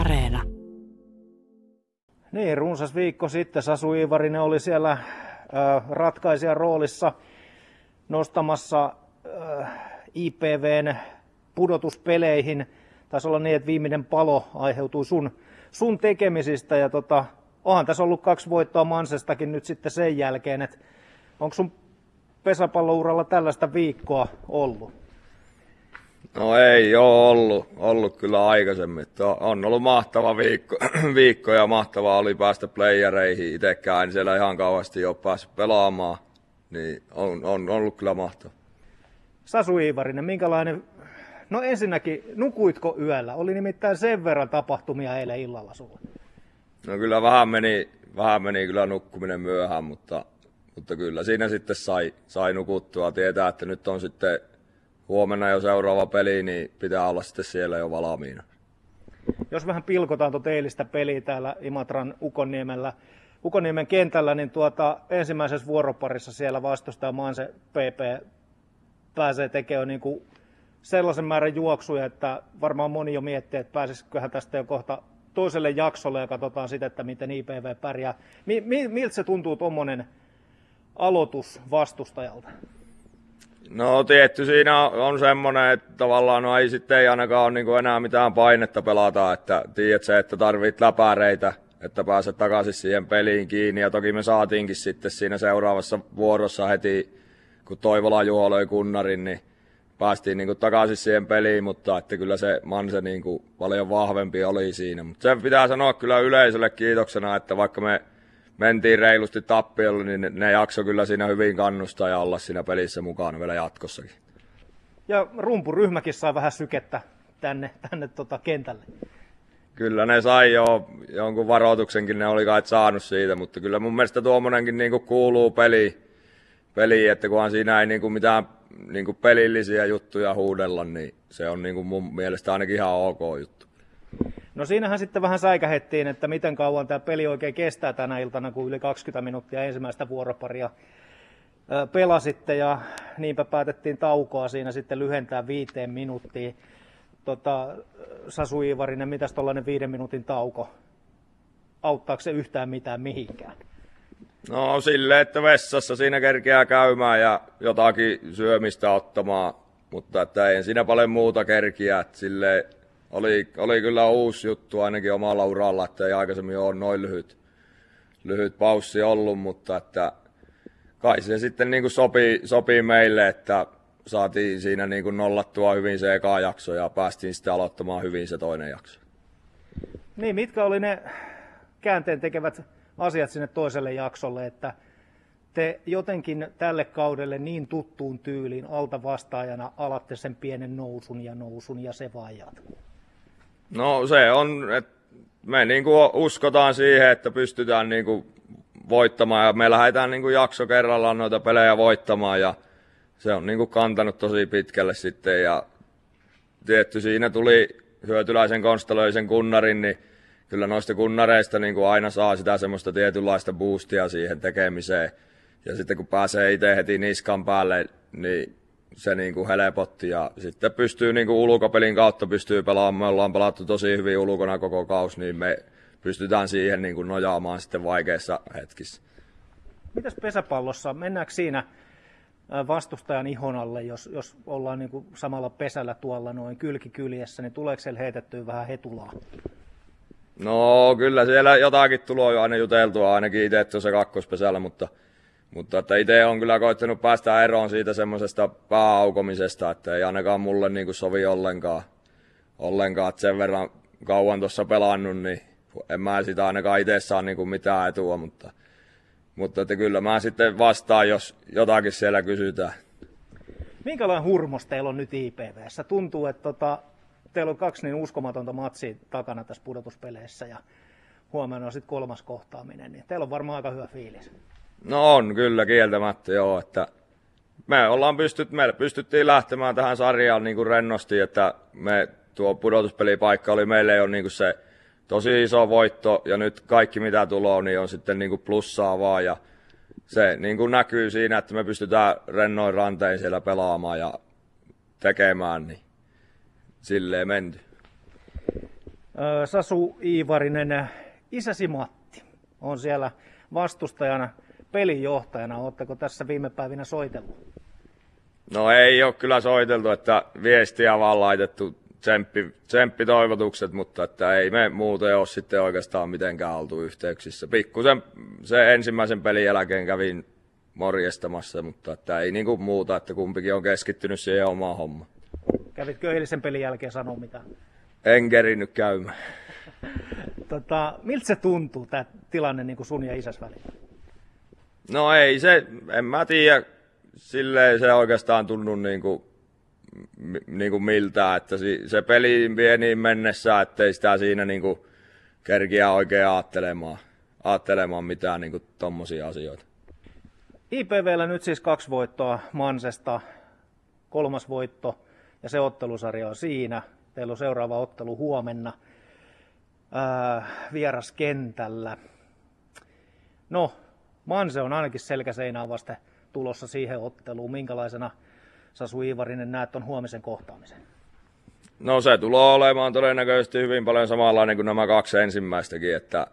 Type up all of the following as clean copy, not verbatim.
Areena. Niin, runsas viikko sitten Sasu Iivarinen oli siellä ratkaisijan roolissa nostamassa IPVn pudotuspeleihin. Taisi olla niin, että viimeinen palo aiheutui sun tekemisistä. Ja onhan tässä ollut 2 voittoa Mansestakin nyt sitten sen jälkeen. Et onko sun pesäpallouralla tällaista viikkoa ollut? No ei ole ollut kyllä aikaisemmin. On ollut mahtava viikko ja mahtavaa oli päästä playereihin. Itsekään siellä ihan kauheasti ole päässyt pelaamaan, niin on ollut kyllä mahtava. Sasu Iivarinen, minkälainen? No ensinnäkin, nukuitko yöllä? Oli nimittäin sen verran tapahtumia eilen illalla sulla. No kyllä vähän meni kyllä nukkuminen myöhään, mutta kyllä siinä sitten sai nukuttua. Tietää, että nyt on sitten huomenna jo seuraava peli, niin pitää olla sitten siellä jo valmiina. Jos vähän pilkotaan tuota eilistä peliä täällä Imatran Ukonniemen kentällä, niin ensimmäisessä vuoroparissa siellä vastustaja Manse PP pääsee tekemään niin kuin sellaisen määrän juoksuja, että varmaan moni jo miettii, että pääsisiköhän tästä jo kohta toiselle jaksolle ja katsotaan sitten, että miten IPV pärjää. Miltä se tuntuu tuommoinen aloitus vastustajalta? No tietty siinä on semmoinen, että tavallaan no ei sitten ei ainakaan ole niin enää mitään painetta pelata, että tiedät se, että tarvit läpäreitä, että pääset takaisin siihen peliin kiinni, ja toki me saatiinkin sitten siinä seuraavassa vuorossa heti, kun Toivola Juho löi kunnarin, niin päästiin niin kuin takaisin siihen peliin, mutta että kyllä se Manse niin kuin paljon vahvempi oli siinä, mutta sen pitää sanoa kyllä yleisölle kiitoksena, että vaikka me mentiin reilusti tappiolle, niin ne jakso kyllä siinä hyvin kannustaa ja olla siinä pelissä mukana vielä jatkossakin. Ja rumpuryhmäkin sai vähän sykettä tänne kentälle. Kyllä ne sai jo jonkun varoituksenkin, ne oli kai saanut siitä, mutta kyllä mun mielestä tuommoinenkin niin kuin kuuluu peliin, että kunhan siinä ei niin kuin mitään niin kuin pelillisiä juttuja huudella, niin se on niin kuin mun mielestä ainakin ihan ok juttu. No siinähän sitten vähän säikähettiin, että miten kauan tämä peli oikein kestää tänä iltana, kun yli 20 minuuttia ensimmäistä vuoroparia pelasitte, ja niinpä päätettiin taukoa siinä sitten lyhentää 5 minuuttiin. Sasu Iivarinen, mitäs tuollainen 5 minuutin tauko? Auttaako se yhtään mitään mihinkään? No silleen, että vessassa siinä kerkeää käymään ja jotakin syömistä ottamaan, mutta että ei siinä paljon muuta kerkiä. Silleen oli kyllä uusi juttu ainakin omalla uralla, että ei aikaisemmin ole noin lyhyt paussi ollut, mutta että kai se sitten niin kuin sopii meille, että saatiin siinä niin kuin nollattua hyvin se eka jakso ja päästiin sitten aloittamaan hyvin se toinen jakso. Niin, mitkä oli ne käänteen tekevät asiat sinne toiselle jaksolle, että te jotenkin tälle kaudelle niin tuttuun tyyliin alta vastaajana alatte sen pienen nousun ja se vaan jatkuu? No se on, että me niin kuin uskotaan siihen, että pystytään niin kuin voittamaan ja me lähdetään niin kuin jakso kerrallaan noita pelejä voittamaan ja se on niin kuin kantanut tosi pitkälle sitten ja tietty siinä tuli Hyötyläisen Konstalöisen kunnarin, niin kyllä noista kunnareista niin kuin aina saa sitä semmoista tietynlaista boostia siihen tekemiseen ja sitten kun pääsee itse heti niskan päälle, niin se niin kuin helpotti ja sitten pystyy niin kuin ulkopelin kautta pystyy pelaamaan. Me ollaan pelattu tosi hyvin ulkona koko kausi, niin me pystytään siihen niin kuin nojaamaan sitten vaikeissa hetkissä. Mitäs pesäpallossa? Mennäänkö siinä vastustajan ihon alle, jos ollaan niin kuin samalla pesällä tuolla noin kylkikyljessä, niin tuleeko siellä heitettyä vähän hetulaa? No kyllä siellä jotakin tulee jo aina juteltua, ainakin itse tuossa kakkospesällä, mutta että itse on kyllä koittanut päästä eroon siitä semmoisesta pääaukomisesta, että ei ainakaan mulle niin kuin sovi ollenkaan, että sen verran kauan tuossa pelannut, niin en mä sitä ainakaan itse saa niin kuin mitään etua, mutta että kyllä mä sitten vastaan, jos jotakin siellä kysytään. Minkälainen hurmos teillä on nyt IPV:ssä? Tuntuu, että teillä on 2 niin uskomatonta matsia takana tässä pudotuspeleissä ja huomenna on sitten 3. kohtaaminen, niin teillä on varmaan aika hyvä fiilis. No on kyllä kieltämättä joo, että me pystyttiin lähtemään tähän sarjaan niin kuin rennosti, että me tuo pudotuspelipaikka oli meille jo niin kuin se tosi iso voitto ja nyt kaikki mitä tulee niin on sitten niin kuin plussaa vaan ja se niin kuin näkyy siinä, että me pystytään rennoin rantein siellä pelaamaan ja tekemään, niin silleen menty. Sasu Iivarinen, isäsi Matti on siellä vastustajana, pelinjohtajana. Oletteko tässä viime päivinä soitellut? No ei ole kyllä soiteltu, että viestiä vaan laitettu tsemppitoivotukset, mutta että ei me muuten ole sitten oikeastaan mitenkään oltu yhteyksissä. Pikkusen se ensimmäisen pelin jälkeen kävin morjestamassa, mutta että ei niin kuin muuta, että kumpikin on keskittynyt siihen omaan hommaan. Kävitkö eilisen pelin jälkeen sanoa mitään? En kerinyt käymään. Miltä se tuntuu tämä tilanne niin kuin sun ja isäs välillä? No ei se, en mä tiedä, silleen se oikeastaan tunnu niin kuin miltään, että se peli vie niin mennessä, ettei sitä siinä niin kuin kerkiä oikein aattelemaan mitään niin kuin tommosia asioita. IPV:llä nyt siis 2 voittoa Mansesta, 3. voitto ja se ottelusarja on siinä. Teillä on seuraava ottelu huomenna vieraskentällä. No, Manse on ainakin selkäseinään vasta tulossa siihen otteluun. Minkälaisena, Sasu Iivarinen, näet tuon huomisen kohtaamisen? No se tulee olemaan todennäköisesti hyvin paljon samanlainen kuin nämä 2 ensimmäistäkin. Että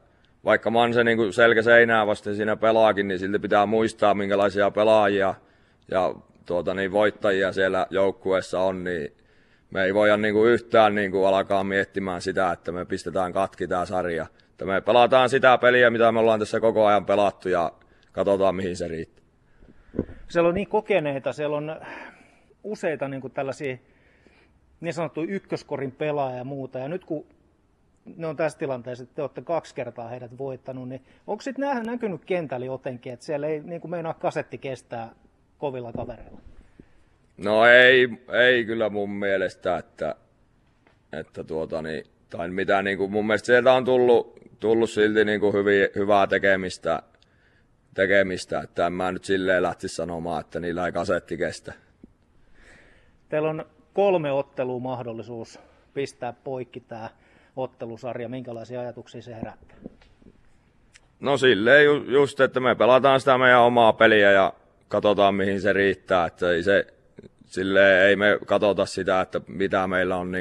vaikka Manse niin selkäseinään vasta siinä pelaakin, niin silti pitää muistaa, minkälaisia pelaajia ja voittajia siellä joukkueessa on, niin me ei voida yhtään alkaa miettimään sitä, että me pistetään katki tämä sarja. Että me pelataan sitä peliä, mitä me ollaan tässä koko ajan pelattu, ja katsotaan, mihin se riittää. Siellä on niin kokeneita, siellä on useita tällaisia niin sanottuja ykköskorin pelaajia ja muuta. Ja nyt kun ne on tässä tilanteessa, että te olette 2 kertaa heidät voittanut, niin onko sitten näkynyt kentällä jotenkin, että siellä ei meinaa kasetti kestää kovilla kavereilla? No ei kyllä mun mielestä, että tai mitä mun mielestä sieltä on tullut silti hyvää tekemistä, että en mä nyt silleen lähtisi sanomaan, että niillä ei kasetti kestä. Teillä on 3 ottelua mahdollisuus pistää poikki tää ottelusarja. Minkälaisia ajatuksia se herättää? No silleen just, että me pelataan sitä meidän omaa peliä ja katsotaan, mihin se riittää, että ei me katsota sitä, että mitä meillä on,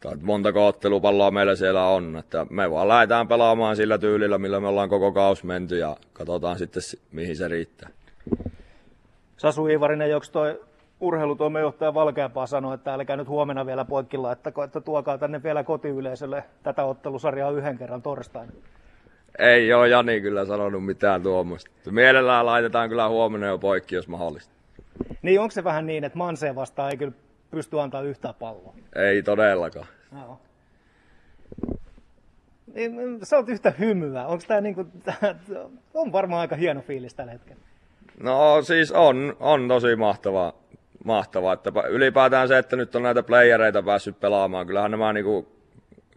tai montako ottelupalloa meillä siellä on. Että me vaan lähdetään pelaamaan sillä tyylillä, millä me ollaan koko kausi menty, ja katsotaan sitten, mihin se riittää. Sasu Iivarinen, joks toi urheilutoimenjohtaja Valkeampaa sanoi, että älkää nyt huomenna vielä poikki laittako, että tuokaa tänne vielä kotiyleisölle tätä ottelusarjaa 1 kerran torstaina. Ei ole Jani kyllä sanonut mitään tuommoista. Mielellään laitetaan kyllä huomenna jo poikki, jos mahdollista. Niin, onko se vähän niin, että Manseen vastaan ei kyllä pysty antaa yhtään palloa? Ei todellakaan. No. Sä oot yhtä hymyä. Onko tää on varmaan aika hieno fiilis tällä hetkellä? No siis on tosi mahtavaa. Että ylipäätään se, että nyt on näitä playereita päässyt pelaamaan. Kyllähän nämä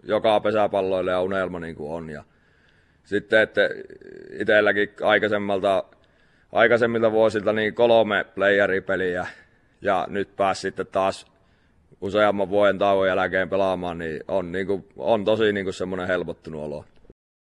joka pesäpalloille ja unelma on. Ja sitten, että itselläkin aikaisemmilta vuosilta 3 playeripeliä ja nyt pääsi sitten taas useamman vuoden tauon jälkeen pelaamaan, niin on tosi semmoinen helpottunut olo.